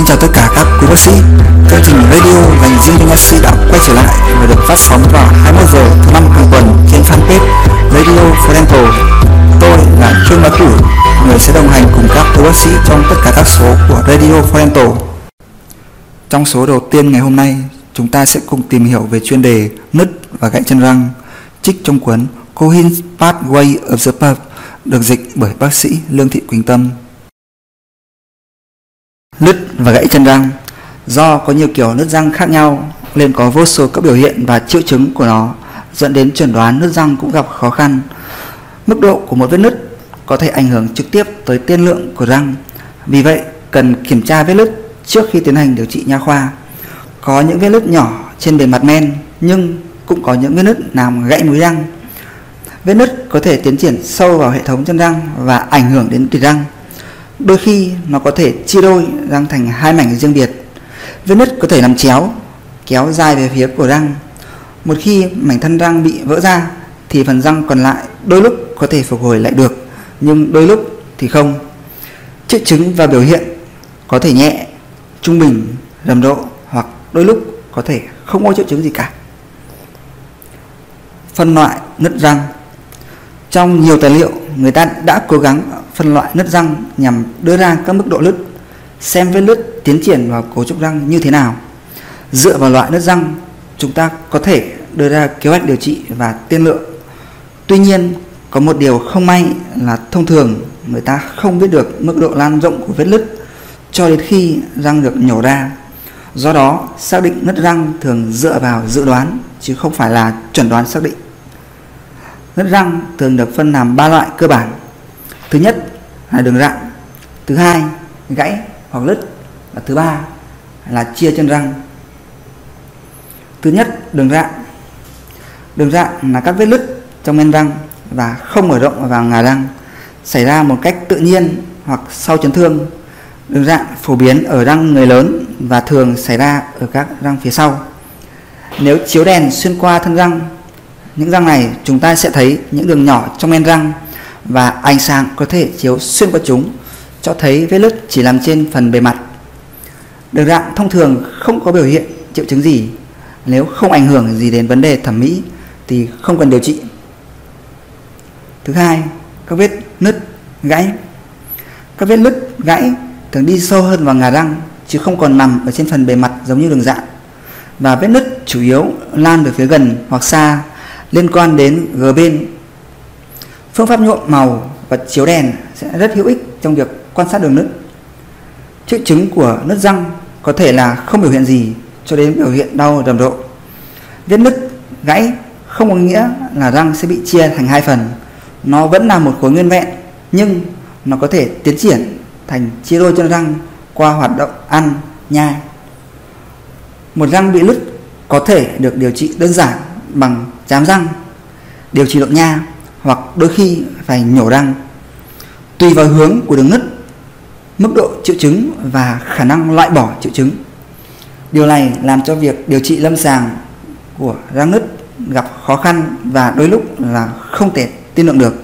Xin chào tất cả các quý bác sĩ. Chương trình radio dành riêng cho nha sĩ đã quay trở lại và được phát sóng vào 21 giờ thứ năm hàng tuần trên fanpage Radio Parental. Tôi là Trương Ngọc Tú, người sẽ đồng hành cùng các quý bác sĩ trong tất cả các số của Radio Parental. Trong số đầu tiên ngày hôm nay, chúng ta sẽ cùng tìm hiểu về chuyên đề nứt và gãy chân răng, trích trong cuốn Cohen's Pathways of the Pulp được dịch bởi bác sĩ Lương Thị Quỳnh Tâm. Nứt và gãy chân răng. Do có nhiều kiểu nứt răng khác nhau nên có vô số các biểu hiện và triệu chứng của nó, dẫn đến chẩn đoán nứt răng cũng gặp khó khăn. Mức độ của một vết nứt có thể ảnh hưởng trực tiếp tới tiên lượng của răng. Vì vậy, cần kiểm tra vết nứt trước khi tiến hành điều trị nha khoa. Có những vết nứt nhỏ trên bề mặt men, nhưng cũng có những vết nứt làm gãy múi răng. Vết nứt có thể tiến triển sâu vào hệ thống chân răng và ảnh hưởng đến tủy răng. Đôi khi nó có thể chia đôi răng thành hai mảnh riêng biệt. Vết nứt có thể nằm chéo, kéo dài về phía của răng. Một khi mảnh thân răng bị vỡ ra thì phần răng còn lại đôi lúc có thể phục hồi lại được, nhưng đôi lúc thì không. Triệu chứng và biểu hiện có thể nhẹ, trung bình, rầm rộ hoặc đôi lúc có thể không có triệu chứng gì cả. Phân loại nứt răng. Trong nhiều tài liệu, người ta đã cố gắng phân loại nứt răng nhằm đưa ra các mức độ nứt, xem vết nứt tiến triển vào cấu trúc răng như thế nào. Dựa vào loại nứt răng, chúng ta có thể đưa ra kế hoạch điều trị và tiên lượng. Tuy nhiên, có một điều không may là thông thường người ta không biết được mức độ lan rộng của vết nứt cho đến khi răng được nhổ ra. Do đó, xác định nứt răng thường dựa vào dự đoán chứ không phải là chẩn đoán xác định. Nứt răng thường được phân làm 3 loại cơ bản. Thứ nhất là đường rạn, thứ hai gãy hoặc nứt và thứ ba là chia chân răng. Thứ nhất, đường rạn. Đường rạn là các vết nứt trong men răng và không mở rộng vào ngà răng, xảy ra một cách tự nhiên hoặc sau chấn thương. Đường rạn phổ biến ở răng người lớn và thường xảy ra ở các răng phía sau. Nếu chiếu đèn xuyên qua thân răng, những răng này chúng ta sẽ thấy những đường nhỏ trong men răng và ánh sáng có thể chiếu xuyên qua chúng, cho thấy vết nứt chỉ nằm trên phần bề mặt. Đường rạn thông thường không có biểu hiện triệu chứng gì. Nếu không ảnh hưởng gì đến vấn đề thẩm mỹ thì không cần điều trị. Thứ hai, các vết nứt gãy. Các vết nứt gãy thường đi sâu hơn vào ngà răng chứ không còn nằm ở trên phần bề mặt giống như đường rạn, và vết nứt chủ yếu lan về phía gần hoặc xa, liên quan đến gờ bên. Phương pháp nhuộm màu và chiếu đèn sẽ rất hữu ích trong việc quan sát đường nứt. Triệu chứng của nứt răng có thể là không biểu hiện gì cho đến biểu hiện đau rầm rộ. Vết nứt gãy không có nghĩa là răng sẽ bị chia thành hai phần. Nó vẫn là một khối nguyên vẹn, nhưng nó có thể tiến triển thành chia đôi chân răng qua hoạt động ăn, nhai. Một răng bị nứt có thể được điều trị đơn giản bằng chám răng, điều trị nội nha hoặc đôi khi phải nhổ răng. Tùy vào hướng của đường nứt, mức độ triệu chứng và khả năng loại bỏ triệu chứng. Điều này làm cho việc điều trị lâm sàng của răng nứt gặp khó khăn và đôi lúc là không thể tiên lượng được.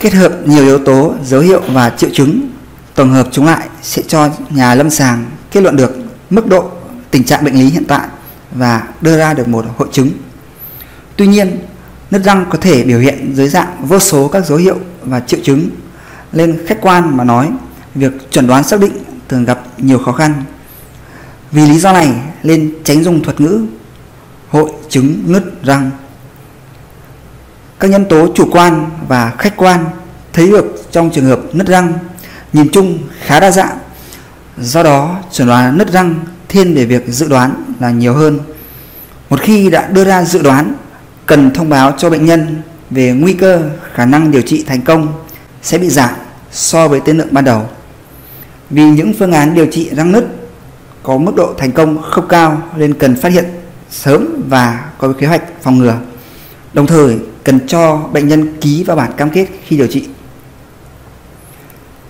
Kết hợp nhiều yếu tố, dấu hiệu và triệu chứng, tổng hợp chúng lại sẽ cho nhà lâm sàng kết luận được mức độ, tình trạng bệnh lý hiện tại và đưa ra được một hội chứng. Tuy nhiên, nứt răng có thể biểu hiện dưới dạng vô số các dấu hiệu và triệu chứng, nên khách quan mà nói, việc chẩn đoán xác định thường gặp nhiều khó khăn. Vì lý do này nên tránh dùng thuật ngữ hội chứng nứt răng. Các nhân tố chủ quan và khách quan thấy được trong trường hợp nứt răng nhìn chung khá đa dạng. Do đó, chẩn đoán nứt răng thiên về việc dự đoán là nhiều hơn. Một khi đã đưa ra dự đoán, cần thông báo cho bệnh nhân về nguy cơ, khả năng điều trị thành công sẽ bị giảm so với tiên lượng ban đầu. Vì những phương án điều trị răng nứt có mức độ thành công không cao nên cần phát hiện sớm và có kế hoạch phòng ngừa. Đồng thời, cần cho bệnh nhân ký vào bản cam kết khi điều trị.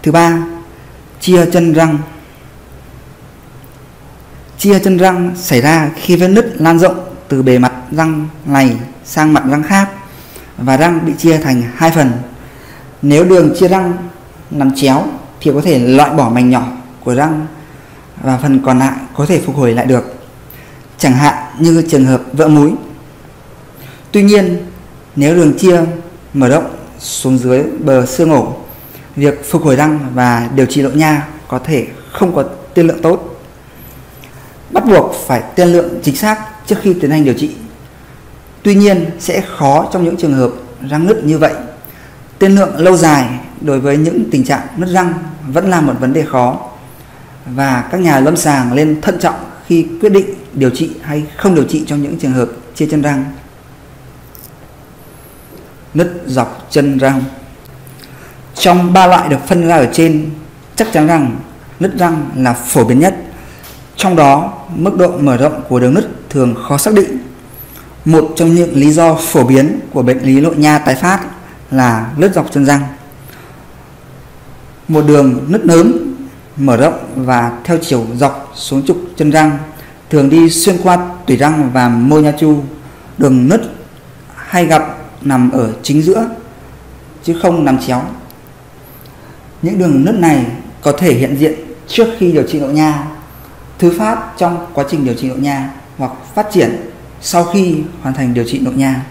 Thứ ba, chia chân răng. Chia chân răng xảy ra khi vết nứt lan rộng từ bề mặt răng này sang mặt răng khác và răng bị chia thành hai phần. Nếu đường chia răng nằm chéo thì có thể loại bỏ mảnh nhỏ của răng và phần còn lại có thể phục hồi lại được, chẳng hạn như trường hợp vỡ múi. Tuy nhiên, nếu đường chia mở rộng xuống dưới bờ xương ổ, việc phục hồi răng và điều trị nội nha có thể không có tiên lượng tốt. Bắt buộc phải tiên lượng chính xác trước khi tiến hành điều trị. Tuy nhiên, sẽ khó trong những trường hợp răng nứt như vậy. Tiên lượng lâu dài đối với những tình trạng nứt răng vẫn là một vấn đề khó, và các nhà lâm sàng nên thận trọng khi quyết định điều trị hay không điều trị trong những trường hợp chia chân răng. Nứt dọc chân răng. Trong ba loại được phân ra ở trên, chắc chắn rằng nứt răng là phổ biến nhất. Trong đó, mức độ mở rộng của đường nứt thường khó xác định. Một trong những lý do phổ biến của bệnh lý nội nha tái phát là nứt dọc chân răng. Một đường nứt lớn mở rộng và theo chiều dọc xuống trục chân răng, thường đi xuyên qua tủy răng và mô nha chu. Đường nứt hay gặp nằm ở chính giữa chứ không nằm chéo. Những đường nứt này có thể hiện diện trước khi điều trị nội nha, thứ phát trong quá trình điều trị nội nha hoặc phát triển sau khi hoàn thành điều trị nội nha.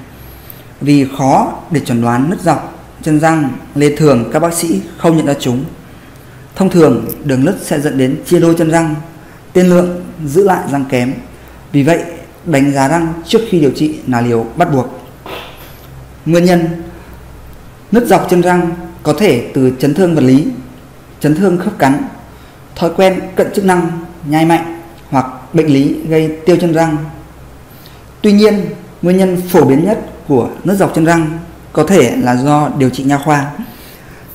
Vì khó để chẩn đoán nứt dọc chân răng nên thường các bác sĩ không nhận ra chúng. Thông thường đường nứt sẽ dẫn đến chia đôi chân răng, tiên lượng giữ lại răng kém. Vì vậy, đánh giá răng trước khi điều trị là điều bắt buộc. Nguyên nhân nứt dọc chân răng có thể từ chấn thương vật lý, chấn thương khớp cắn, thói quen cận chức năng, nhai mạnh hoặc bệnh lý gây tiêu chân răng. Tuy nhiên, nguyên nhân phổ biến nhất của nứt dọc chân răng có thể là do điều trị nha khoa.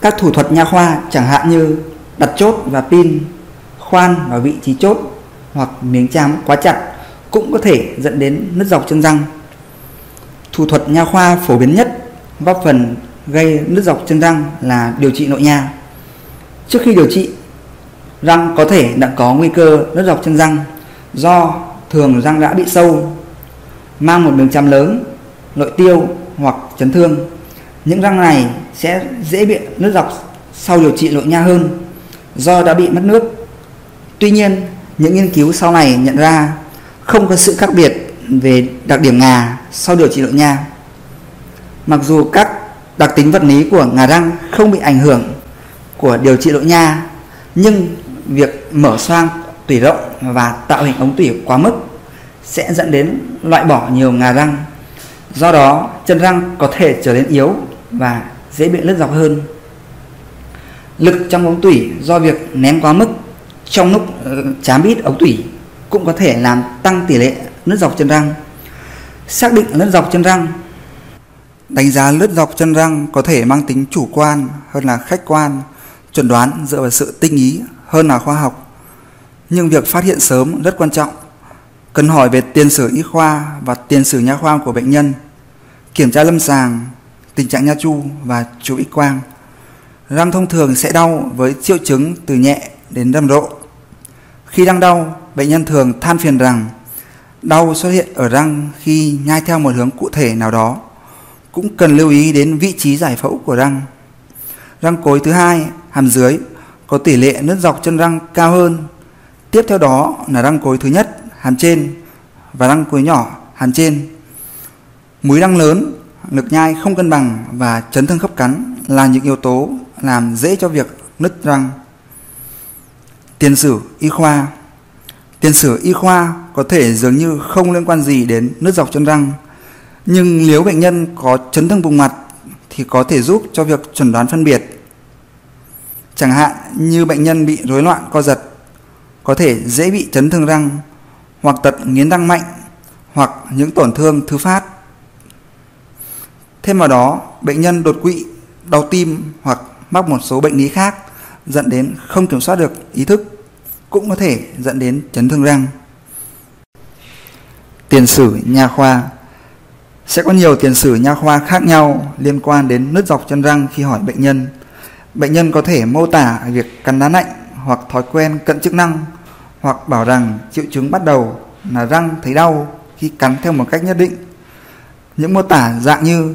Các thủ thuật nha khoa chẳng hạn như đặt chốt và pin, khoan vào vị trí chốt hoặc miếng trám quá chặt cũng có thể dẫn đến nứt dọc chân răng. Thủ thuật nha khoa phổ biến nhất góp phần gây nứt dọc chân răng là điều trị nội nha. Trước khi điều trị, răng có thể đã có nguy cơ nứt dọc chân răng do thường răng đã bị sâu, mang một miếng trám lớn, nội tiêu hoặc chấn thương. Những răng này sẽ dễ bị nứt dọc sau điều trị nội nha hơn do đã bị mất nước. Tuy nhiên, những nghiên cứu sau này nhận ra không có sự khác biệt về đặc điểm ngà sau điều trị nội nha. Mặc dù các đặc tính vật lý của ngà răng không bị ảnh hưởng của điều trị nội nha, nhưng việc mở xoang tủy rộng và tạo hình ống tủy quá mức sẽ dẫn đến loại bỏ nhiều ngà răng. Do đó, chân răng có thể trở nên yếu và dễ bị nứt dọc hơn. Lực trong ống tủy do việc ném quá mức trong lúc trám ít ống tủy cũng có thể làm tăng tỷ lệ nứt dọc chân răng. Xác định nứt dọc chân răng. Đánh giá nứt dọc chân răng có thể mang tính chủ quan hơn là khách quan, chẩn đoán dựa vào sự tinh ý hơn là khoa học. Nhưng việc phát hiện sớm rất quan trọng. Cần hỏi về tiền sử y khoa và tiền sử nha khoa của bệnh nhân, kiểm tra lâm sàng, tình trạng nha chu và chụp X quang. Răng thông thường sẽ đau với triệu chứng từ nhẹ đến rầm rộ. Khi đang đau, bệnh nhân thường than phiền rằng đau xuất hiện ở răng khi nhai theo một hướng cụ thể nào đó. Cũng cần lưu ý đến vị trí giải phẫu của răng. Răng cối thứ hai, hàm dưới, có tỷ lệ nứt dọc chân răng cao hơn. Tiếp theo đó là răng cối thứ nhất, hàm trên, và răng cuối nhỏ, hàm trên. Múi răng lớn, lực nhai không cân bằng và chấn thương khớp cắn là những yếu tố làm dễ cho việc nứt răng. Tiền sử y khoa. Tiền sử y khoa có thể dường như không liên quan gì đến nứt dọc chân răng, nhưng nếu bệnh nhân có chấn thương vùng mặt thì có thể giúp cho việc chẩn đoán phân biệt. Chẳng hạn như bệnh nhân bị rối loạn co giật, có thể dễ bị chấn thương răng, hoặc tật nghiến răng mạnh, hoặc những tổn thương thứ phát. Thêm vào đó, bệnh nhân đột quỵ, đau tim hoặc mắc một số bệnh lý khác dẫn đến không kiểm soát được ý thức cũng có thể dẫn đến chấn thương răng. Tiền sử nha khoa. Sẽ có nhiều tiền sử nha khoa khác nhau liên quan đến nứt dọc chân răng khi hỏi bệnh nhân. Bệnh nhân có thể mô tả việc cắn đá nạnh hoặc thói quen cận chức năng, hoặc bảo rằng triệu chứng bắt đầu là răng thấy đau khi cắn theo một cách nhất định. Những mô tả dạng như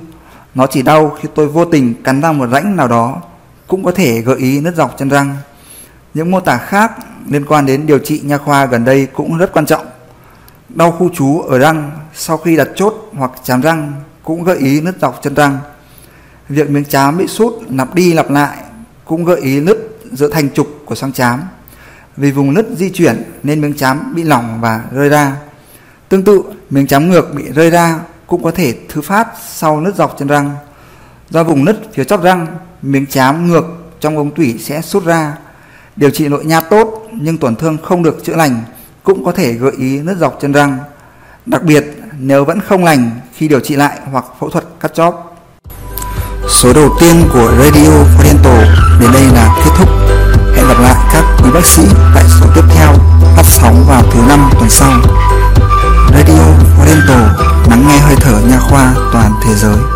nó chỉ đau khi tôi vô tình cắn ra một rãnh nào đó cũng có thể gợi ý nứt dọc chân răng. Những mô tả khác liên quan đến điều trị nha khoa gần đây cũng rất quan trọng. Đau khu trú ở răng sau khi đặt chốt hoặc chám răng cũng gợi ý nứt dọc chân răng. Việc miếng chám bị sút lặp đi lặp lại cũng gợi ý nứt giữa thành trục của xoang chám. Vì vùng nứt di chuyển nên miếng chám bị lỏng và rơi ra. Tương tự, miếng chám ngược bị rơi ra cũng có thể thứ phát sau nứt dọc trên răng. Do vùng nứt phía chóp răng, miếng chám ngược trong ống tủy sẽ sút ra. Điều trị nội nha tốt nhưng tổn thương không được chữa lành cũng có thể gợi ý nứt dọc trên răng. Đặc biệt, nếu vẫn không lành khi điều trị lại hoặc phẫu thuật cắt chóp. Số đầu tiên của Radio Oriental đến đây là kết thúc. Hẹn gặp lại các quý bác sĩ tại số tiếp theo phát sóng vào thứ Năm tuần sau. Radio Oriental, lắng nghe hơi thở nha khoa toàn thế giới.